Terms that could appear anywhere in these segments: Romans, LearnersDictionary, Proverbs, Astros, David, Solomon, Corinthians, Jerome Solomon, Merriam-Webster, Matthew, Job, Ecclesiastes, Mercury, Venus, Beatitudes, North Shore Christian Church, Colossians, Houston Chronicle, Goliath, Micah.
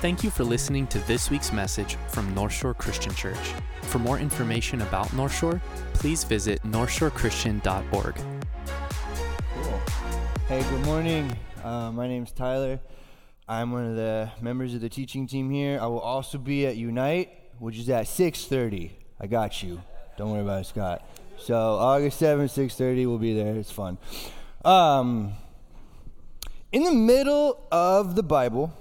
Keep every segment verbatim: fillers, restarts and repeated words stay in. Thank you for listening to this week's message from North Shore Christian Church. For more information about North Shore, please visit north shore christian dot org. Cool. Hey, good morning. Uh, my name's Tyler. I'm one of the members of the teaching team here. I will also be at Unite, which is at six thirty. I got you. Don't worry about it, Scott. So August seventh, six thirty, we'll be there. It's fun. Um, in the middle of the Bible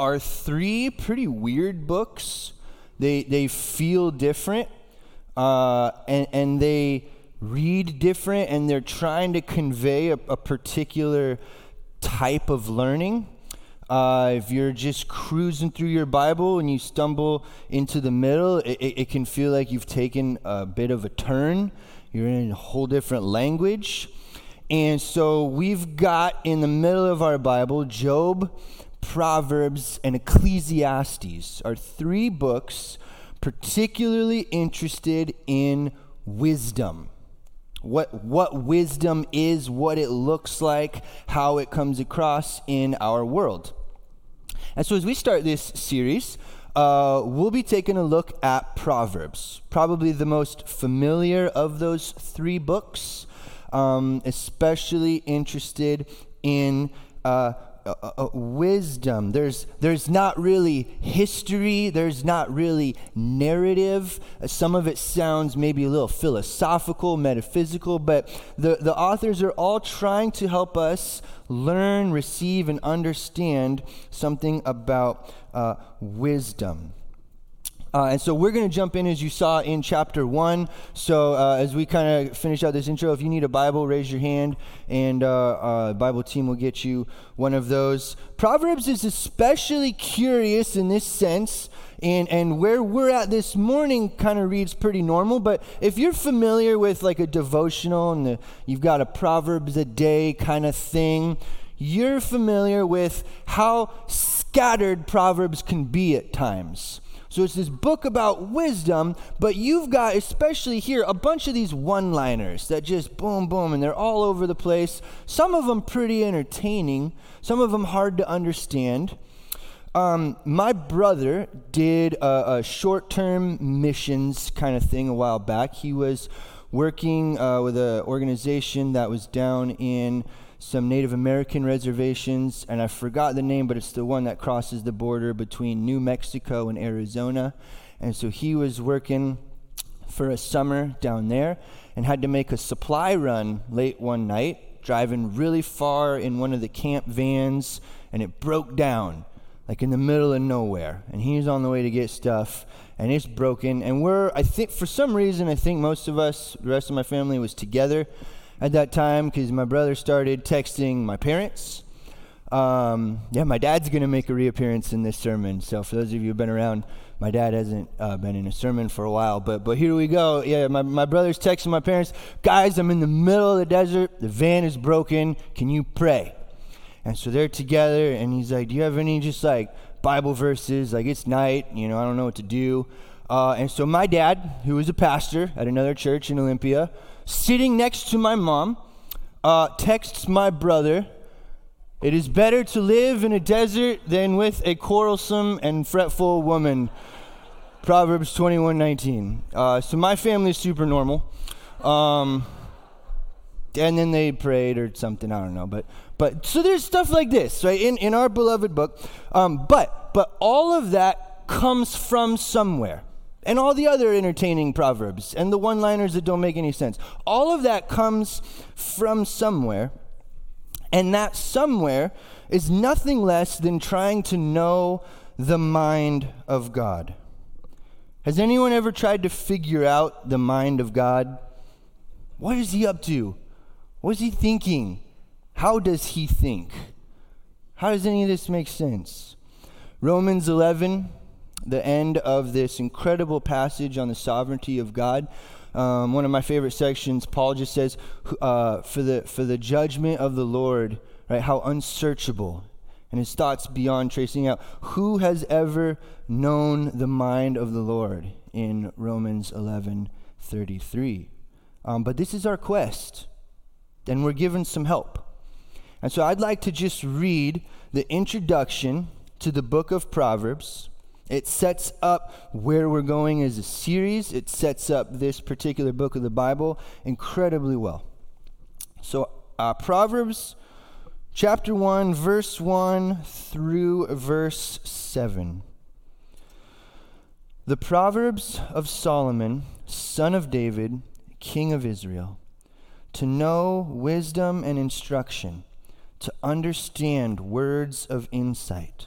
are three pretty weird books. They they feel different, uh, and, and they read different, and they're trying to convey a, a particular type of learning. Uh, if you're just cruising through your Bible and you stumble into the middle, it, it, it can feel like you've taken a bit of a turn. You're in a whole different language. And so we've got in the middle of our Bible, Job, Proverbs, and Ecclesiastes are three books particularly interested in wisdom. What what wisdom is, what it looks like, how it comes across in our world. And so as we start this series, uh, we'll be taking a look at Proverbs, probably the most familiar of those three books, um, especially interested in uh Uh, uh, wisdom. There's there's not really history. There's not really narrative. Uh, some of it sounds maybe a little philosophical, metaphysical, but the, the authors are all trying to help us learn, receive, and understand something about uh, wisdom. Uh, and so we're going to jump in, as you saw, in chapter one. So uh, as we kind of finish out this intro, if you need a Bible, raise your hand, and uh, uh, Bible team will get you one of those. Proverbs is especially curious in this sense, and, and where we're at this morning kind of reads pretty normal. But if you're familiar with like a devotional and the, you've got a Proverbs a day kind of thing, you're familiar with how scattered Proverbs can be at times. So it's this book about wisdom, but you've got, especially here, a bunch of these one-liners that just boom, boom, and they're all over the place. Some of them pretty entertaining. Some of them hard to understand. Um, my brother did a, a short-term missions kind of thing a while back. He was working uh, with an organization that was down in some Native American reservations, and I forgot the name, but it's the one that crosses the border between New Mexico and Arizona. And so he was working for a summer down there and had to make a supply run late one night, driving really far in one of the camp vans, and it broke down, like in the middle of nowhere. And he's on the way to get stuff, and it's broken. And we're, I think, for some reason, I think most of us, the rest of my family was together at that time, because my brother started texting my parents. Um, yeah, my dad's going to make a reappearance in this sermon. So for those of you who've been around, my dad hasn't uh, been in a sermon for a while. But but here we go. Yeah, my, my brother's texting my parents. Guys, I'm in the middle of the desert. The van is broken. Can you pray? And so they're together, and he's like, do you have any just like Bible verses? Like, it's night, you know, I don't know what to do. Uh, and so my dad, who was a pastor at another church in Olympia, sitting next to my mom, uh, texts my brother, "It is better to live in a desert than with a quarrelsome and fretful woman." Proverbs twenty-one nineteen. Uh, so my family is super normal. Um, and then they prayed or something, I don't know. But but so there's stuff like this, right, in, in our beloved book. Um, but but all of that comes from somewhere. And all the other entertaining proverbs and the one-liners that don't make any sense. All of that comes from somewhere, and that somewhere is nothing less than trying to know the mind of God. Has anyone ever tried to figure out the mind of God? What is he up to? What is he thinking? How does he think? How does any of this make sense? Romans eleven, the end of this incredible passage on the sovereignty of God. Um, one of my favorite sections, Paul just says, uh, for the for the judgment of the Lord, right, how unsearchable, and his thoughts beyond tracing out. Who has ever known the mind of the Lord, in Romans eleven thirty-three. Um, but this is our quest, and we're given some help. And so I'd like to just read the introduction to the book of Proverbs. It sets up where we're going as a series. It sets up this particular book of the Bible incredibly well. So uh, Proverbs chapter one, verse one through verse seven. The Proverbs of Solomon, son of David, king of Israel, to know wisdom and instruction, to understand words of insight,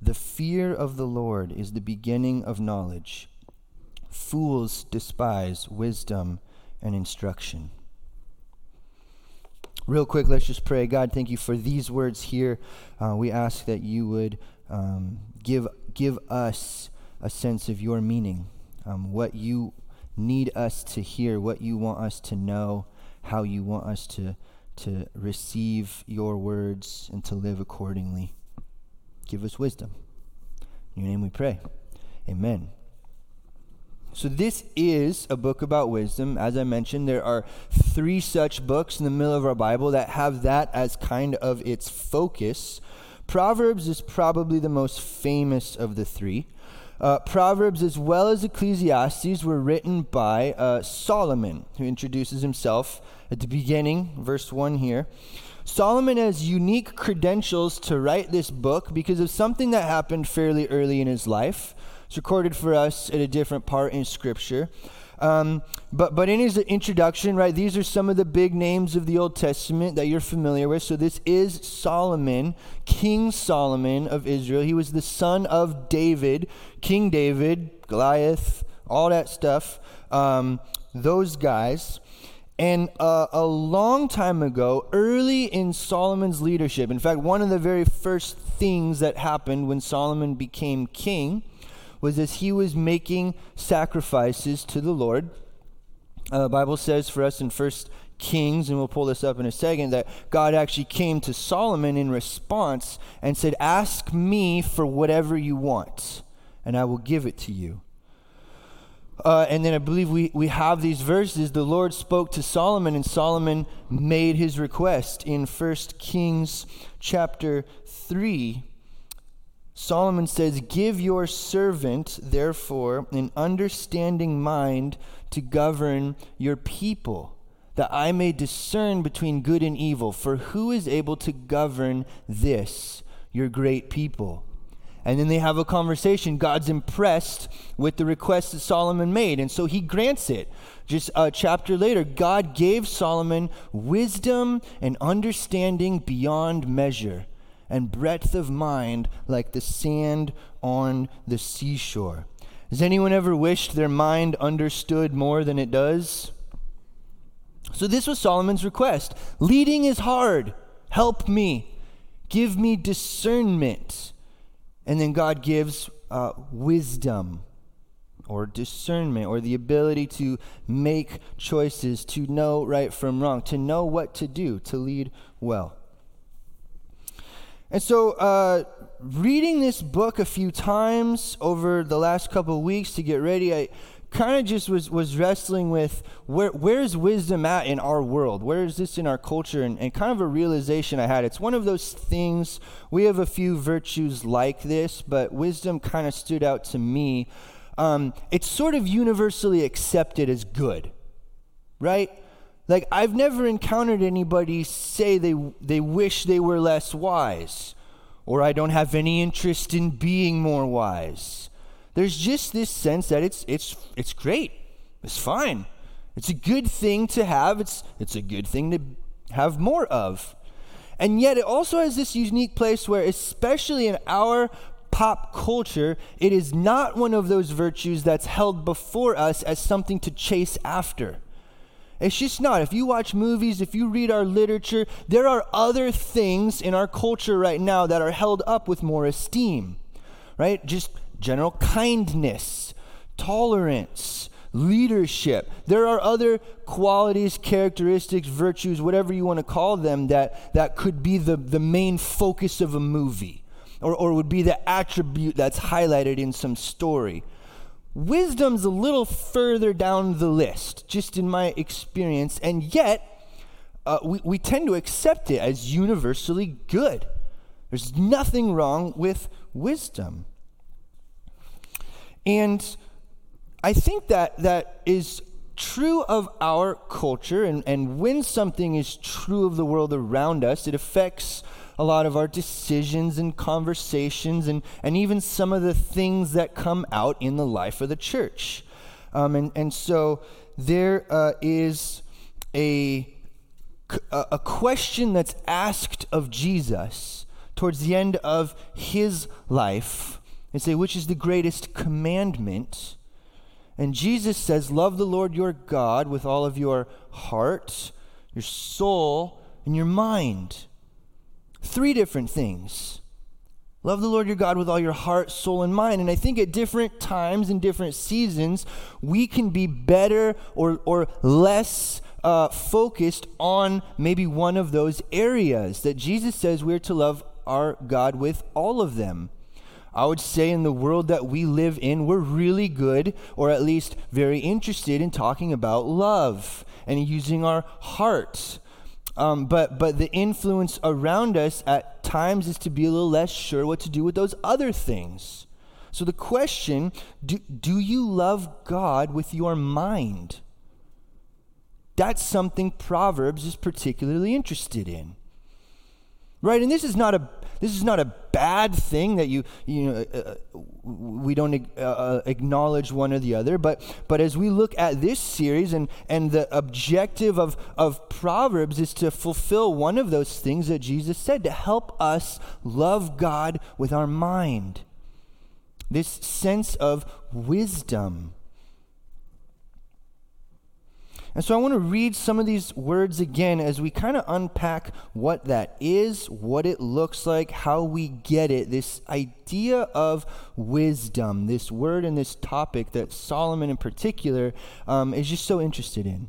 The fear of the Lord is the beginning of knowledge. Fools despise wisdom and instruction. Real quick, let's just pray. God, thank you for these words here. Uh, we ask that you would um, give give us a sense of your meaning, um, what you need us to hear, what you want us to know, how you want us to, to receive your words and to live accordingly. Give us wisdom. In your name we pray. Amen. So this is a book about wisdom. As I mentioned, there are three such books in the middle of our Bible that have that as kind of its focus. Proverbs is probably the most famous of the three. Uh, Proverbs as well as Ecclesiastes were written by uh, Solomon, who introduces himself at the beginning, verse one here. Solomon has unique credentials to write this book because of something that happened fairly early in his life. It's recorded for us at a different part in Scripture. Um, but but in his introduction, right, these are some of the big names of the Old Testament that you're familiar with. So this is Solomon, King Solomon of Israel. He was the son of David, King David, Goliath, all that stuff, um, those guys. And uh, a long time ago, early in Solomon's leadership, in fact, one of the very first things that happened when Solomon became king was as he was making sacrifices to the Lord. Uh, the Bible says for us in First Kings, and we'll pull this up in a second, that God actually came to Solomon in response and said, "Ask me for whatever you want, and I will give it to you." Uh, and then I believe we, we have these verses. The Lord spoke to Solomon, and Solomon made his request. In First Kings chapter three, Solomon says, "Give your servant, therefore, an understanding mind to govern your people, that I may discern between good and evil. For who is able to govern this, your great people?" And then they have a conversation. God's impressed with the request that Solomon made, and so he grants it. Just a chapter later, God gave Solomon wisdom and understanding beyond measure, and breadth of mind like the sand on the seashore. Has anyone ever wished their mind understood more than it does? So this was Solomon's request. Leading is hard. Help me. Give me discernment. And then God gives uh, wisdom or discernment or the ability to make choices, to know right from wrong, to know what to do, to lead well. And so uh, reading this book a few times over the last couple of weeks to get ready, I kind of just was was wrestling with where where's wisdom at in our world? Where is this in our culture? And, and kind of a realization I had. It's one of those things, we have a few virtues like this, but wisdom kind of stood out to me. Um, it's sort of universally accepted as good, right? Like, I've never encountered anybody say they they wish they were less wise, or I don't have any interest in being more wise. There's just this sense that it's it's it's great, it's fine, it's a good thing to have, it's it's a good thing to have more of. And yet it also has this unique place where, especially in our pop culture, it is not one of those virtues that's held before us as something to chase after. It's just not. If you watch movies, if you read our literature, there are other things in our culture right now that are held up with more esteem, right? Just general kindness, tolerance, leadership. There are other qualities, characteristics, virtues, whatever you want to call them, that, that could be the, the main focus of a movie, or, or would be the attribute that's highlighted in some story. Wisdom's a little further down the list, just in my experience, and yet uh, we, we tend to accept it as universally good. There's nothing wrong with wisdom. And I think that that is true of our culture, and, and when something is true of the world around us, it affects a lot of our decisions and conversations, and, and even some of the things that come out in the life of the church. Um, and, and so there uh, is a, a question that's asked of Jesus towards the end of his life. They say, which is the greatest commandment? And Jesus says, love the Lord your God with all of your heart, your soul, and your mind. Three different things. Love the Lord your God with all your heart, soul, and mind. And I think at different times and different seasons, we can be better or or less uh, focused on maybe one of those areas that Jesus says we're to love our God with all of them. I would say in the world that we live in, we're really good, or at least very interested in talking about love and using our hearts. Um, but but the influence around us at times is to be a little less sure what to do with those other things. So the question, do, do you love God with your mind? That's something Proverbs is particularly interested in. Right? And this is not a this is not a bad thing that you you know uh, we don't uh, acknowledge one or the other, but but as we look at this series, and and the objective of of Proverbs is to fulfill one of those things that Jesus said, to help us love God with our mind. This sense of wisdom. And so I want to read some of these words again as we kind of unpack what that is, what it looks like, how we get it, this idea of wisdom, this word and this topic that Solomon in particular um, is just so interested in.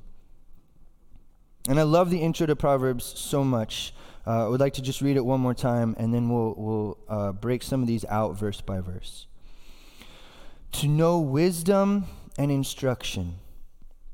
And I love the intro to Proverbs so much. Uh, I would like to just read it one more time, and then we'll, we'll uh, break some of these out verse by verse. To know wisdom and instruction.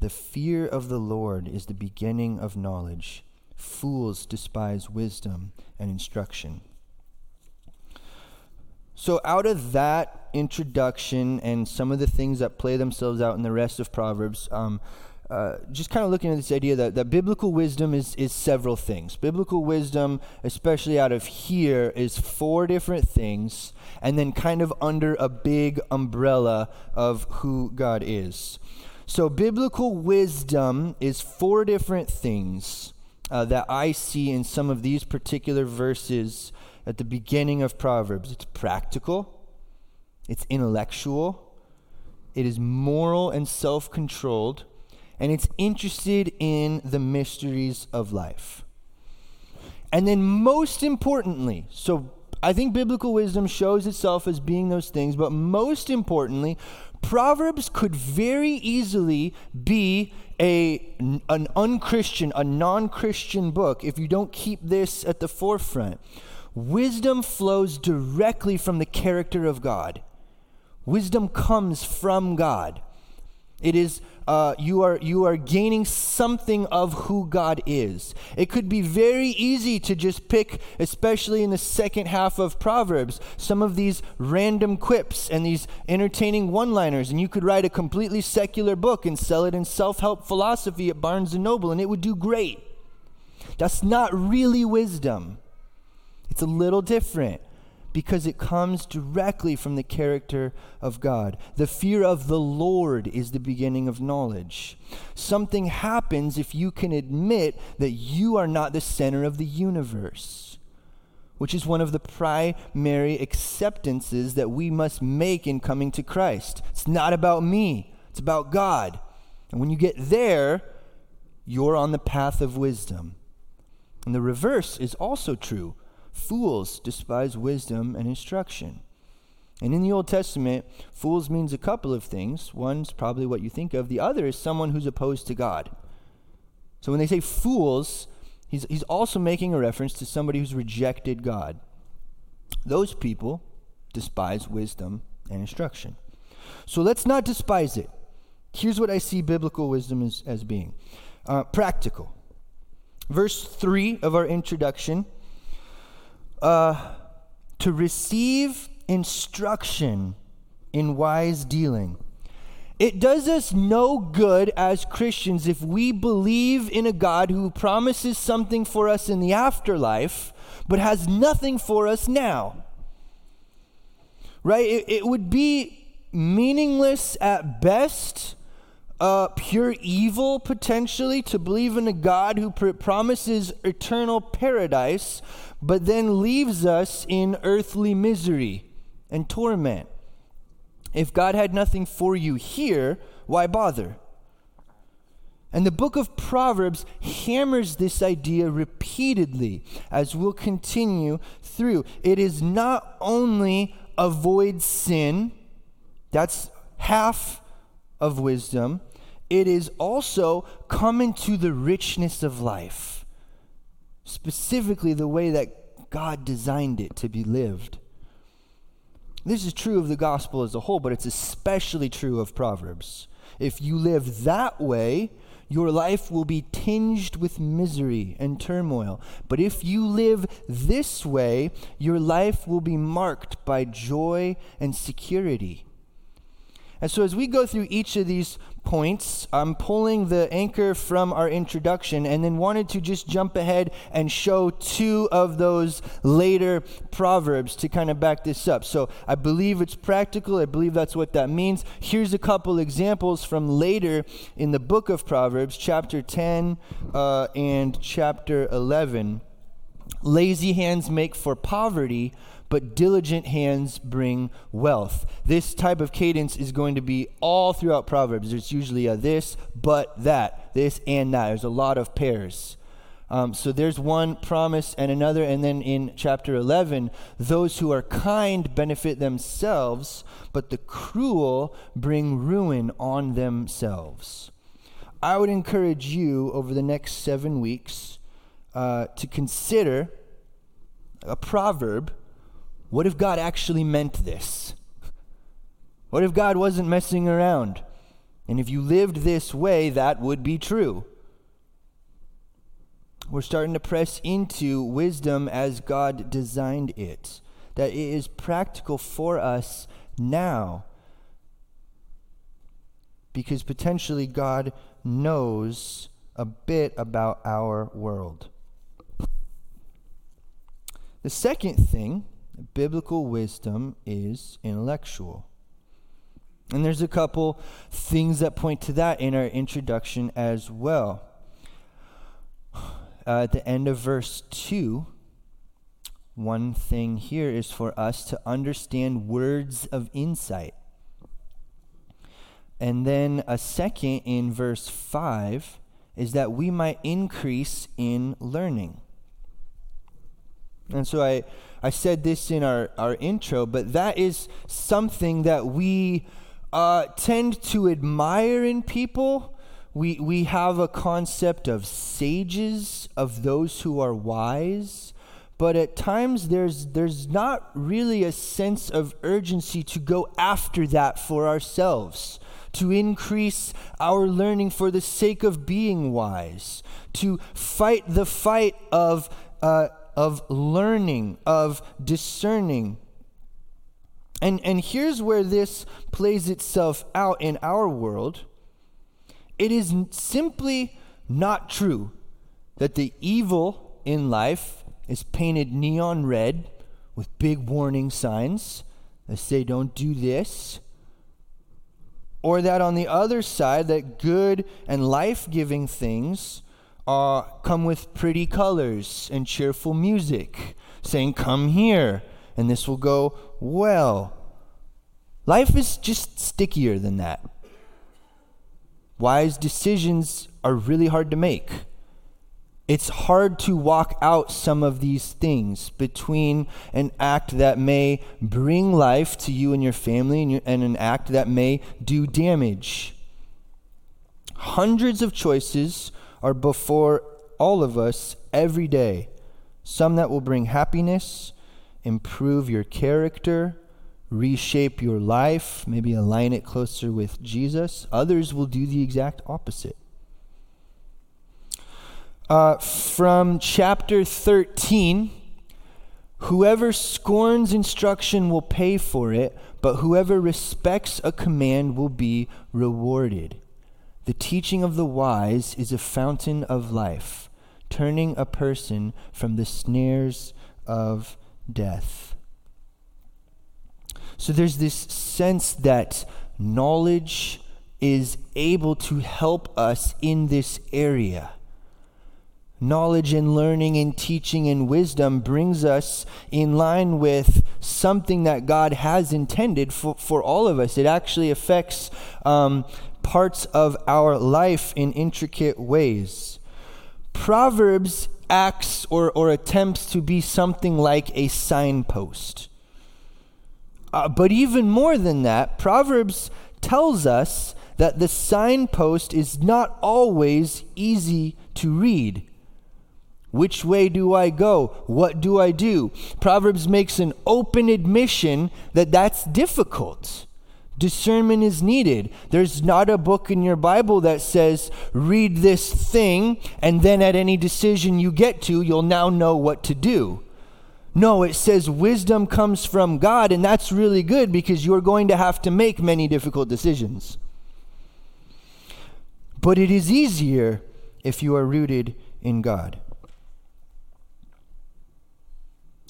The fear of the Lord is the beginning of knowledge. Fools despise wisdom and instruction. So out of that introduction and some of the things that play themselves out in the rest of Proverbs, um, uh, just kind of looking at this idea that, that biblical wisdom is, is several things. Biblical wisdom, especially out of here, is four different things, and then kind of under a big umbrella of who God is. So biblical wisdom is four different things uh, that I see in some of these particular verses at the beginning of Proverbs. It's practical, it's intellectual, it is moral and self-controlled, and it's interested in the mysteries of life. And then most importantly, so I think biblical wisdom shows itself as being those things, but most importantly, Proverbs could very easily be a, an unchristian, a non-Christian book if you don't keep this at the forefront. Wisdom flows directly from the character of God. Wisdom comes from God. It is uh, you are you are gaining something of who God is. It could be very easy to just pick, especially in the second half of Proverbs, some of these random quips and these entertaining one-liners, and you could write a completely secular book and sell it in self-help philosophy at Barnes and Noble, and it would do great. That's not really wisdom. It's a little different. because it comes directly from the character of God. The fear of the Lord is the beginning of knowledge. Something happens if you can admit that you are not the center of the universe, which is one of the primary acceptances that we must make in coming to Christ. It's not about me, it's about God. And when you get there, you're on the path of wisdom. And the reverse is also true. Fools despise wisdom and instruction. And in the Old Testament, fools means a couple of things. One's probably what you think of. The other is someone who's opposed to God. So when they say fools, he's, he's also making a reference to somebody who's rejected God. Those people despise wisdom and instruction. So let's not despise it. Here's what I see biblical wisdom as, as being. Uh, practical. Verse three of our introduction, uh, to receive instruction in wise dealing. It does us no good as Christians if we believe in a God who promises something for us in the afterlife, but has nothing for us now. Right? It, it would be meaningless at best. Uh, pure evil, potentially, to believe in a God who pr- promises eternal paradise, but then leaves us in earthly misery and torment. If God had nothing for you here, why bother? And the book of Proverbs hammers this idea repeatedly, as we'll continue through. It is not only avoid sin, that's half of wisdom, it is also come into the richness of life, specifically the way that God designed it to be lived. This is true of the gospel as a whole, but it's especially true of Proverbs. If you live that way, your life will be tinged with misery and turmoil. But if you live this way, your life will be marked by joy and security. And so as we go through each of these points, I'm pulling the anchor from our introduction and then wanted to just jump ahead and show two of those later proverbs to kind of back this up. So I believe it's practical. I believe that's what that means. Here's a couple examples from later in the book of Proverbs, chapter ten uh, and chapter eleven. Lazy hands make for poverty, but diligent hands bring wealth. This type of cadence is going to be all throughout Proverbs. There's usually a this, but that, this and that. There's a lot of pairs. Um, so there's one promise and another. And then in chapter eleven, those who are kind benefit themselves, but the cruel bring ruin on themselves. I would encourage you over the next seven weeks uh, to consider a proverb. What if God actually meant this? What if God wasn't messing around? And if you lived this way, that would be true. We're starting to press into wisdom as God designed it, that it is practical for us now, because potentially God knows a bit about our world. The second thing, biblical wisdom is intellectual. And there's a couple things that point to that in our introduction as well. Uh, at the end of verse two, one thing here is for us to understand words of insight. And then a second in verse five is that we might increase in learning. And so I, I said this in our, our intro, but that is something that we uh, tend to admire in people. We, we have a concept of sages, of those who are wise, but at times there's, there's not really a sense of urgency to go after that for ourselves, to increase our learning for the sake of being wise, to fight the fight of uh of learning, of discerning. And and here's where this plays itself out in our world. It is n- simply not true that the evil in life is painted neon red with big warning signs that say don't do this, or that on the other side that good and life-giving things are, come with pretty colors and cheerful music saying come here and this will go well. Life is just stickier than that. Wise decisions are really hard to make. It's hard to walk out some of these things between an act that may bring life to you and your family and, your, and an act that may do damage. Hundreds of choices are before all of us every day. Some that will bring happiness, improve your character, reshape your life, maybe align it closer with Jesus. Others will do the exact opposite. Uh, from chapter thirteen, whoever scorns instruction will pay for it, but whoever respects a command will be rewarded. The teaching of the wise is a fountain of life, turning a person from the snares of death. So there's this sense that knowledge is able to help us in this area. Knowledge and learning and teaching and wisdom brings us in line with something that God has intended for, for all of us. It actually affects um, parts of our life in intricate ways. Proverbs acts or, or attempts to be something like a signpost. Uh, but even more than that, Proverbs tells us that the signpost is not always easy to read. Which way do I go? What do I do? Proverbs makes an open admission that that's difficult. Discernment is needed. There's not a book in your Bible that says, read this thing, and then at any decision you get to, you'll now know what to do. No, it says wisdom comes from God, and that's really good because you're going to have to make many difficult decisions. But it is easier if you are rooted in God.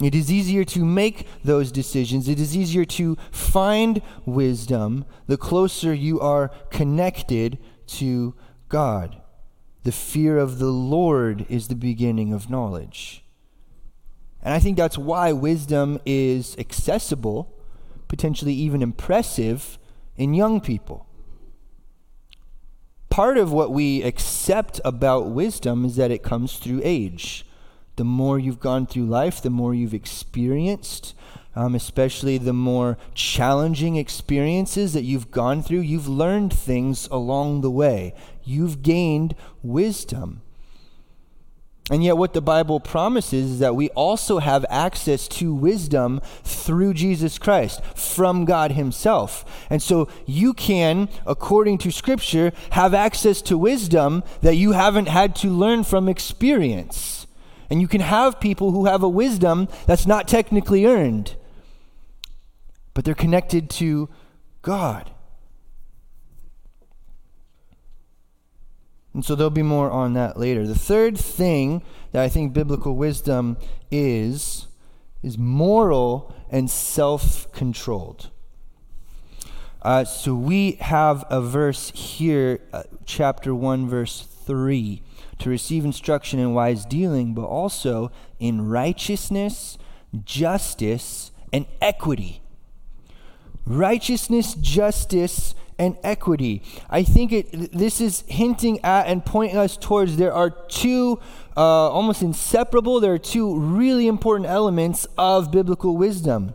It is easier to make those decisions. It is easier to find wisdom the closer you are connected to God. The fear of the Lord is the beginning of knowledge. And I think that's why wisdom is accessible, potentially even impressive, in young people. Part of what we accept about wisdom is that it comes through age. The more you've gone through life, the more you've experienced, um, especially the more challenging experiences that you've gone through, you've learned things along the way. You've gained wisdom. And yet what the Bible promises is that we also have access to wisdom through Jesus Christ, from God himself. And so you can, according to Scripture, have access to wisdom that you haven't had to learn from experience. And you can have people who have a wisdom that's not technically earned, but they're connected to God. And so there'll be more on that later. The third thing that I think biblical wisdom is, is moral and self-controlled. Uh, so we have a verse here, uh, chapter one, verse three. To receive instruction in wise dealing, but also in righteousness, justice, and equity. Righteousness, justice, and equity. I think it, this is hinting at and pointing us towards there are two uh, almost inseparable, there are two really important elements of biblical wisdom.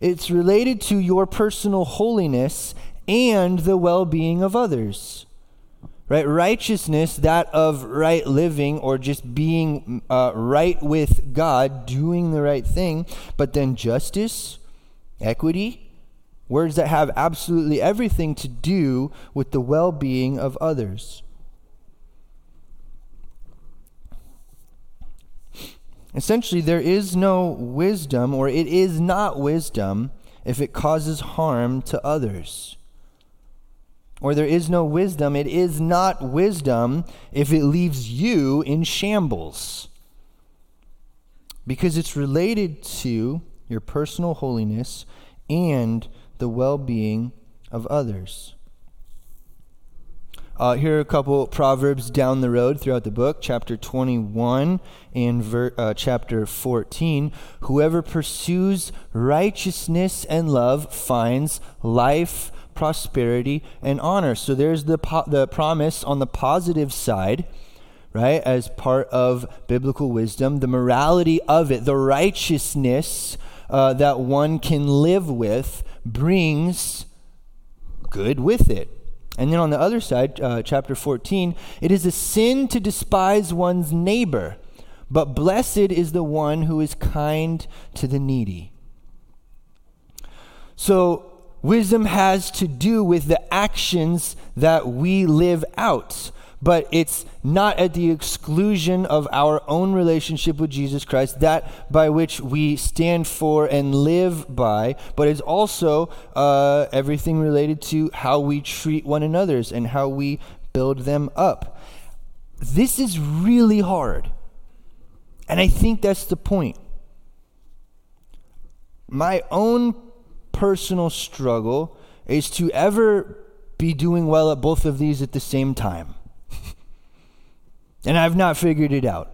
It's related to your personal holiness and the well-being of others. Right, righteousness, that of right living or just being uh, right with God, doing the right thing. But then justice, equity, words that have absolutely everything to do with the well-being of others. Essentially, there is no wisdom, or it is not wisdom, if it causes harm to others. Or there is no wisdom, it is not wisdom if it leaves you in shambles. Because it's related to your personal holiness, and the well-being of others. Uh, here are a couple proverbs down the road throughout the book, chapter twenty-one and ver- uh, chapter fourteen. Whoever pursues righteousness and love finds life, prosperity, and honor. So there's the po- the promise on the positive side, right? As part of biblical wisdom, the morality of it, the righteousness uh, that one can live with brings good with it. And then on the other side, uh, chapter fourteen, it is a sin to despise one's neighbor, but blessed is the one who is kind to the needy. So wisdom has to do with the actions that we live out, but it's not at the exclusion of our own relationship with Jesus Christ, that by which we stand for and live by, but it's also uh, everything related to how we treat one another and how we build them up. This is really hard, and I think that's the point. My own personal struggle is to ever be doing well at both of these at the same time. And I've not figured it out.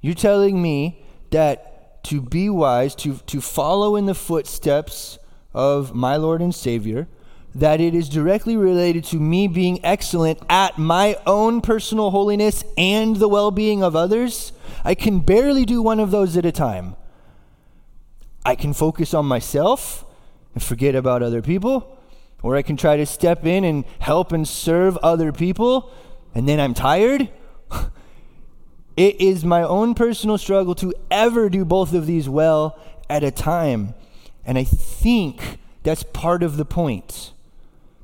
You're telling me that to be wise, to, to follow in the footsteps of my Lord and Savior, that it is directly related to me being excellent at my own personal holiness and the well-being of others? I can barely do one of those at a time. I can focus on myself and forget about other people, or I can try to step in and help and serve other people, and then I'm tired. It is my own personal struggle to ever do both of these well at a time. And I think that's part of the point.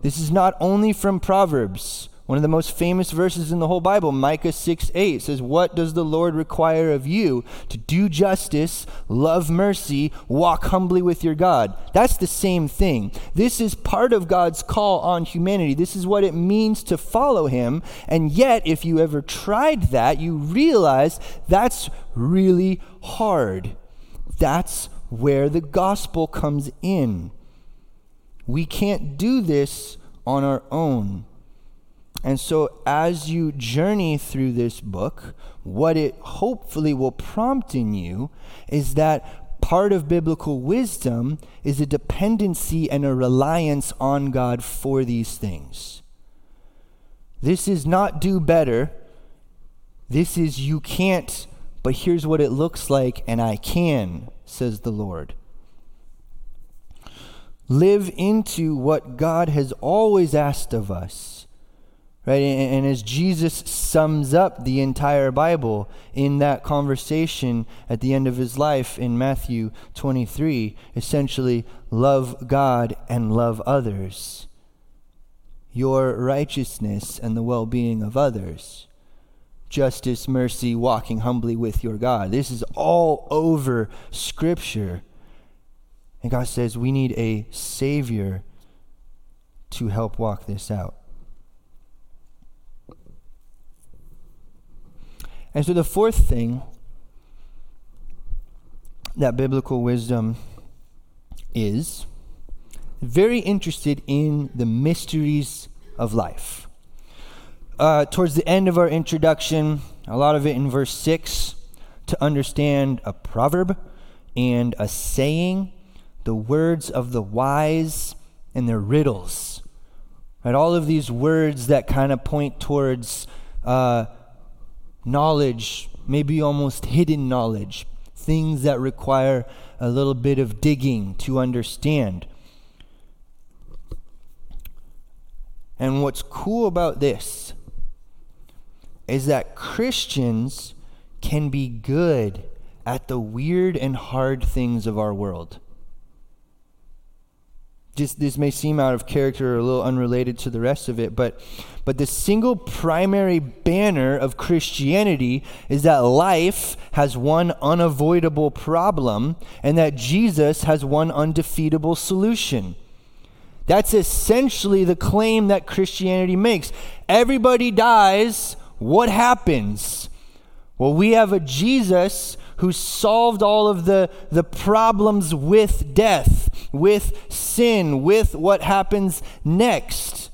This is not only from Proverbs, one of the most famous verses in the whole Bible, Micah six eight says, "What does the Lord require of you? To do justice, love mercy, walk humbly with your God." That's the same thing. This is part of God's call on humanity. This is what it means to follow him. And yet, if you ever tried that, you realize that's really hard. That's where the gospel comes in. We can't do this on our own. And so as you journey through this book, what it hopefully will prompt in you is that part of biblical wisdom is a dependency and a reliance on God for these things. This is not do better. This is you can't, but here's what it looks like, and I can, says the Lord. Live into what God has always asked of us. Right, and, and as Jesus sums up the entire Bible in that conversation at the end of his life in Matthew twenty-three, essentially, love God and love others. Your righteousness and the well-being of others. Justice, mercy, walking humbly with your God. This is all over Scripture. And God says we need a Savior to help walk this out. And so the fourth thing that biblical wisdom is, very interested in the mysteries of life. Uh, towards the end of our introduction, a lot of it in verse six, to understand a proverb and a saying, the words of the wise and their riddles. Right, all of these words that kind of point towards uh, knowledge, maybe almost hidden knowledge, things that require a little bit of digging to understand. And what's cool about this is that Christians can be good at the weird and hard things of our world. Just, this may seem out of character or a little unrelated to the rest of it, but but the single primary banner of Christianity is that life has one unavoidable problem and that Jesus has one undefeatable solution. That's essentially the claim that Christianity makes. Everybody dies. What happens? Well, we have a Jesus who solved all of the, the problems with death, with sin, with what happens next.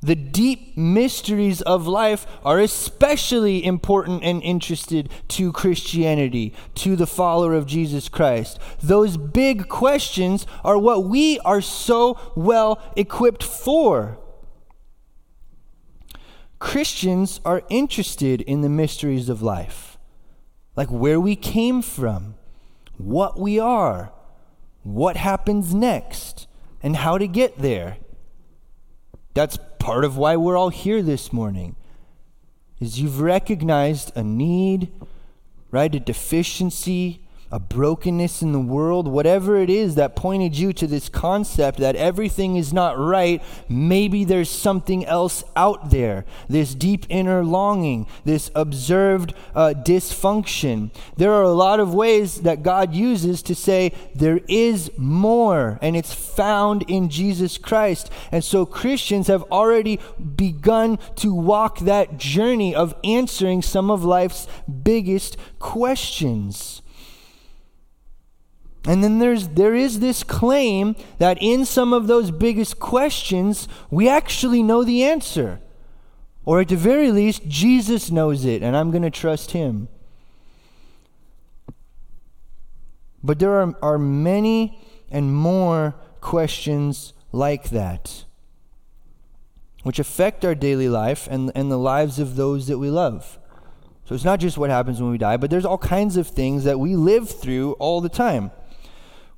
The deep mysteries of life are especially important and interested to Christianity, to the follower of Jesus Christ. Those big questions are what we are so well equipped for. Christians are interested in the mysteries of life, like where we came from, what we are, what happens next, and how to get there. That's part of why we're all here this morning, is you've recognized a need, right? A deficiency, a brokenness in the world, whatever it is that pointed you to this concept that everything is not right. Maybe there's something else out there. This deep inner longing, this observed uh, dysfunction. There are a lot of ways that God uses to say there is more, and it's found in Jesus Christ. And so Christians have already begun to walk that journey of answering some of life's biggest questions. And then there's there is this claim that in some of those biggest questions, we actually know the answer. Or at the very least, Jesus knows it, and I'm going to trust him. But there are, are many and more questions like that, which affect our daily life and, and the lives of those that we love. So it's not just what happens when we die, but there's all kinds of things that we live through all the time.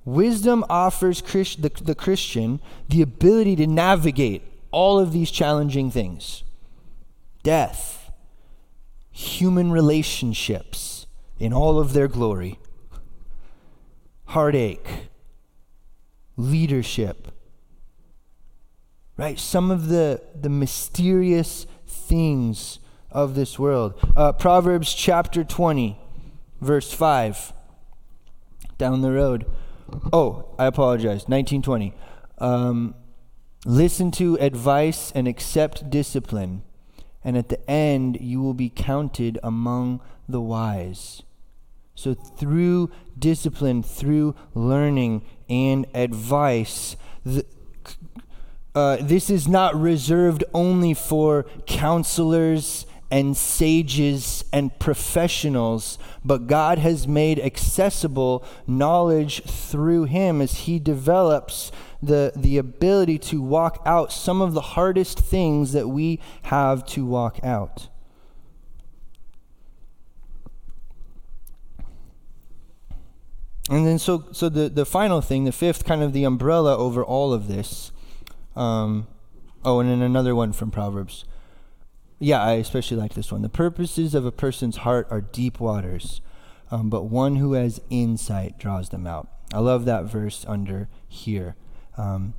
Wisdom offers Christ, the, the Christian the ability to navigate all of these challenging things. Death, human relationships in all of their glory, heartache, leadership, right? Some of the, the mysterious things of this world. Uh, Proverbs chapter twenty, verse five, down the road. Oh, I apologize. nineteen twenty. Um, Listen to advice and accept discipline, and at the end you will be counted among the wise. So through discipline, through learning and advice, the, uh, this is not reserved only for counselors and sages and professionals, but God has made accessible knowledge through him as he develops the, the ability to walk out some of the hardest things that we have to walk out. And then so so the, the final thing, the fifth, kind of the umbrella over all of this. Um, oh, and then another one from Proverbs. Yeah, I especially like this one. The purposes of a person's heart are deep waters, um, but one who has insight draws them out. I love that verse under here. Um,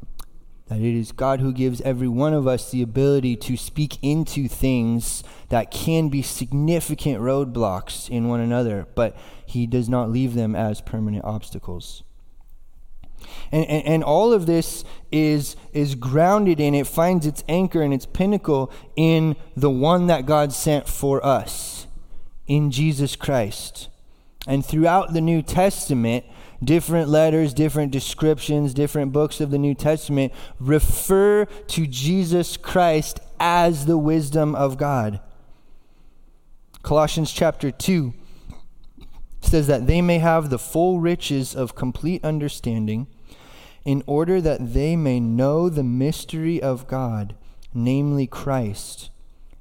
that it is God who gives every one of us the ability to speak into things that can be significant roadblocks in one another, but he does not leave them as permanent obstacles. And, and, and all of this is, is grounded in, it finds its anchor and its pinnacle in the one that God sent for us, in Jesus Christ. And throughout the New Testament, different letters, different descriptions, different books of the New Testament refer to Jesus Christ as the wisdom of God. Colossians chapter two says that they may have the full riches of complete understanding, in order that they may know the mystery of God, namely Christ,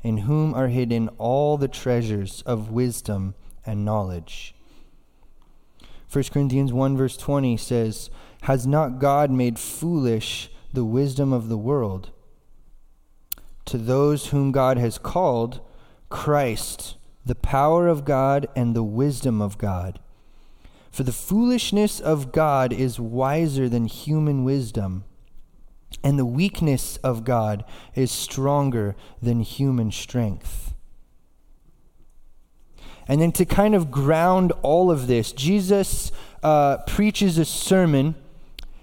in whom are hidden all the treasures of wisdom and knowledge. First Corinthians one verse twenty says, "Has not God made foolish the wisdom of the world? To those whom God has called, Christ, the power of God and the wisdom of God. For the foolishness of God is wiser than human wisdom, and the weakness of God is stronger than human strength." And then to kind of ground all of this, Jesus uh, preaches a sermon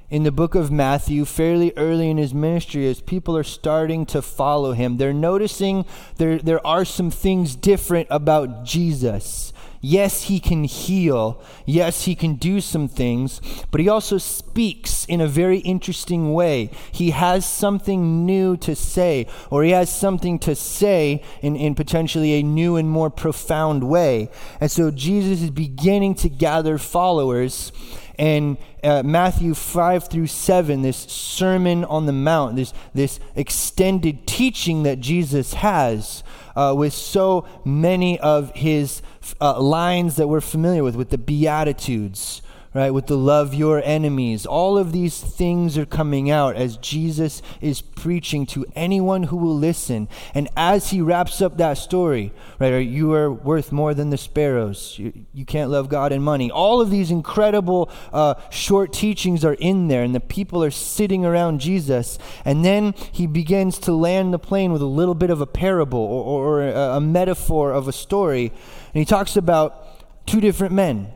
in the book of Matthew, fairly early in his ministry, as people are starting to follow him. They're noticing there, there are some things different about Jesus. Yes, he can heal. Yes, he can do some things, but he also speaks in a very interesting way. He has something new to say, or he has something to say in, in potentially a new and more profound way. And so Jesus is beginning to gather followers. And uh, Matthew five through seven, this Sermon on the Mount, this this extended teaching that Jesus has uh, with so many of his uh, lines that we're familiar with, with the Beatitudes, right, with the love your enemies. All of these things are coming out as Jesus is preaching to anyone who will listen. And as he wraps up that story, right, you are worth more than the sparrows. You, you can't love God and money. All of these incredible uh, short teachings are in there, and the people are sitting around Jesus. And then he begins to land the plane with a little bit of a parable or, or a, a metaphor of a story. And he talks about two different men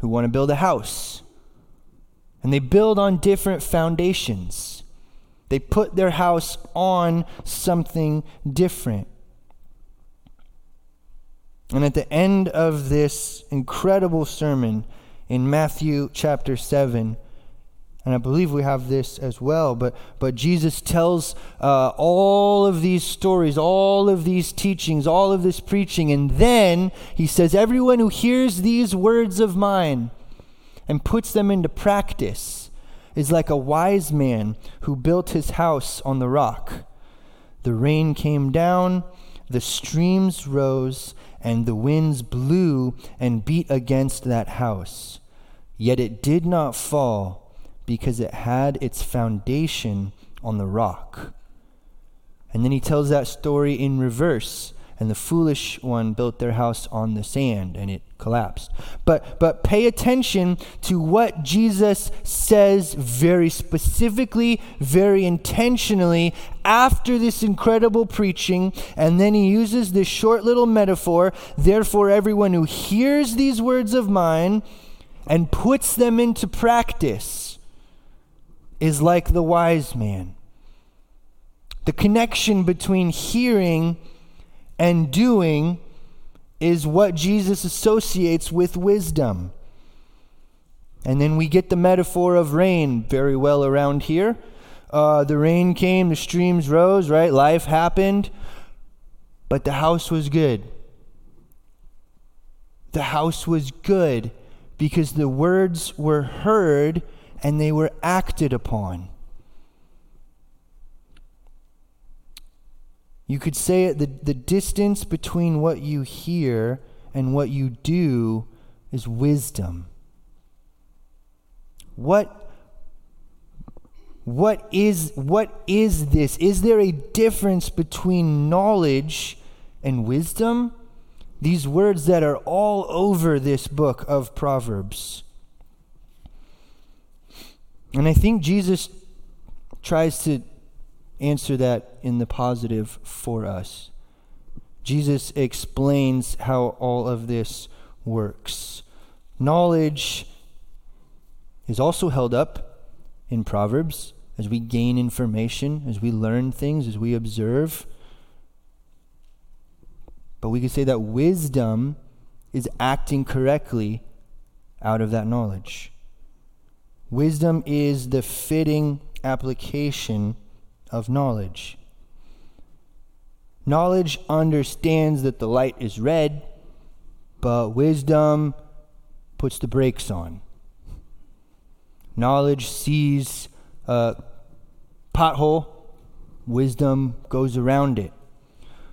who want to build a house. And they build on different foundations. They put their house on something different. And at the end of this incredible sermon in Matthew chapter seven, and I believe we have this as well, but, but Jesus tells uh, all of these stories, all of these teachings, all of this preaching, and then he says, everyone who hears these words of mine and puts them into practice is like a wise man who built his house on the rock. The rain came down, the streams rose, and the winds blew and beat against that house. Yet it did not fall, because it had its foundation on the rock. And then he tells that story in reverse. And the foolish one built their house on the sand, and it collapsed. But but pay attention to what Jesus says very specifically, very intentionally, after this incredible preaching. And then he uses this short little metaphor. Therefore, everyone who hears these words of mine and puts them into practice is like the wise man. The connection between hearing and doing is what Jesus associates with wisdom. And then we get the metaphor of rain very well around here. Uh, the rain came, the streams rose, right? Life happened, but the house was good. The house was good because the words were heard and they were acted upon. You could say it, the, the distance between what you hear and what you do is wisdom. What what is what is this? Is there a difference between knowledge and wisdom? These words that are all over this book of Proverbs. And I think Jesus tries to answer that in the positive for us. Jesus explains how all of this works. Knowledge is also held up in Proverbs as we gain information, as we learn things, as we observe. But we could say that wisdom is acting correctly out of that knowledge. Wisdom is the fitting application of knowledge. Knowledge understands that the light is red, but wisdom puts the brakes on. Knowledge sees a pothole, wisdom goes around it.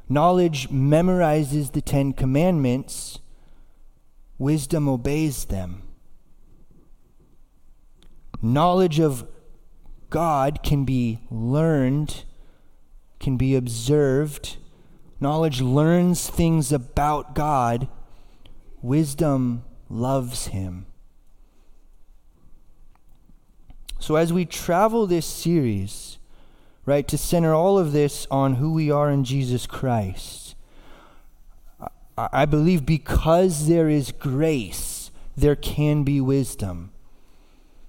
Knowledge memorizes the Ten Commandments, wisdom obeys them. Knowledge of God can be learned, can be observed. Knowledge learns things about God. Wisdom loves him. So as we travel this series, right, to center all of this on who we are in Jesus Christ, I, I believe because there is grace, there can be wisdom.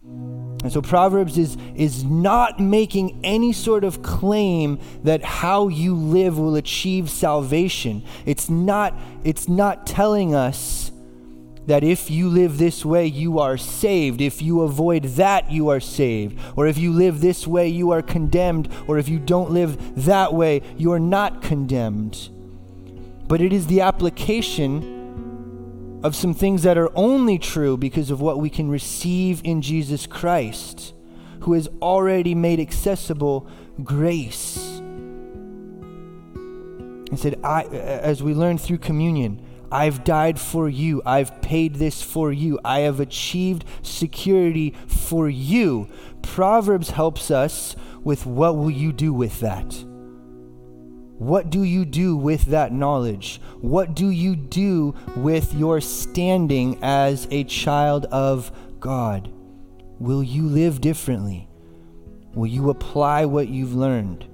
And so Proverbs is is not making any sort of claim that how you live will achieve salvation. It's not, it's not telling us that if you live this way, you are saved. If you avoid that, you are saved. Or if you live this way, you are condemned. Or if you don't live that way, you are not condemned. But it is the application of some things that are only true because of what we can receive in Jesus Christ, who has already made accessible grace. And said, I, as we learn through communion, I've died for you. I've paid this for you. I have achieved security for you. Proverbs helps us with what will you do with that? What do you do with that knowledge? What do you do with your standing as a child of God? Will you live differently? Will you apply what you've learned?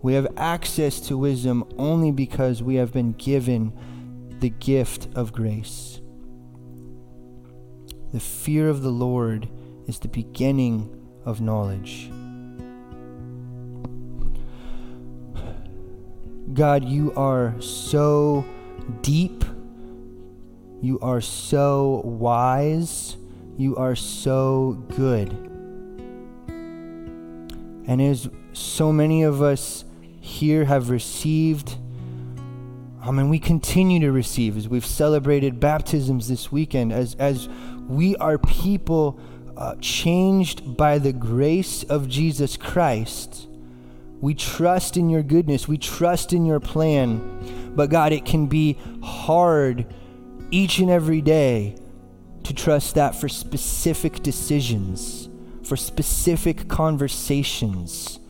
We have access to wisdom only because we have been given the gift of grace. The fear of the Lord is the beginning of knowledge. God, you are so deep. You are so wise. You are so good. And as so many of us here have received, I mean, we continue to receive as we've celebrated baptisms this weekend, as as we are people uh, changed by the grace of Jesus Christ. We trust in your goodness. We trust in your plan. But God, it can be hard each and every day to trust that for specific decisions, for specific conversations,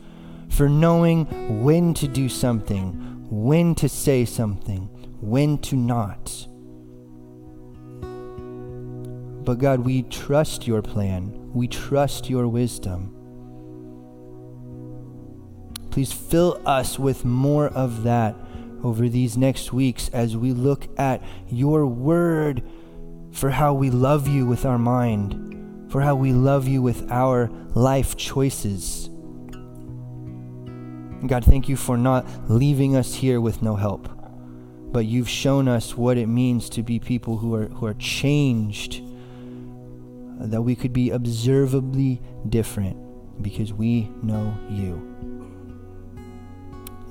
for knowing when to do something, when to say something, when to not. But God, we trust your plan. We trust your wisdom. Please fill us with more of that over these next weeks as we look at your word for how we love you with our mind, for how we love you with our life choices. God, thank you for not leaving us here with no help, but you've shown us what it means to be people who are who are changed, that we could be observably different because we know you. In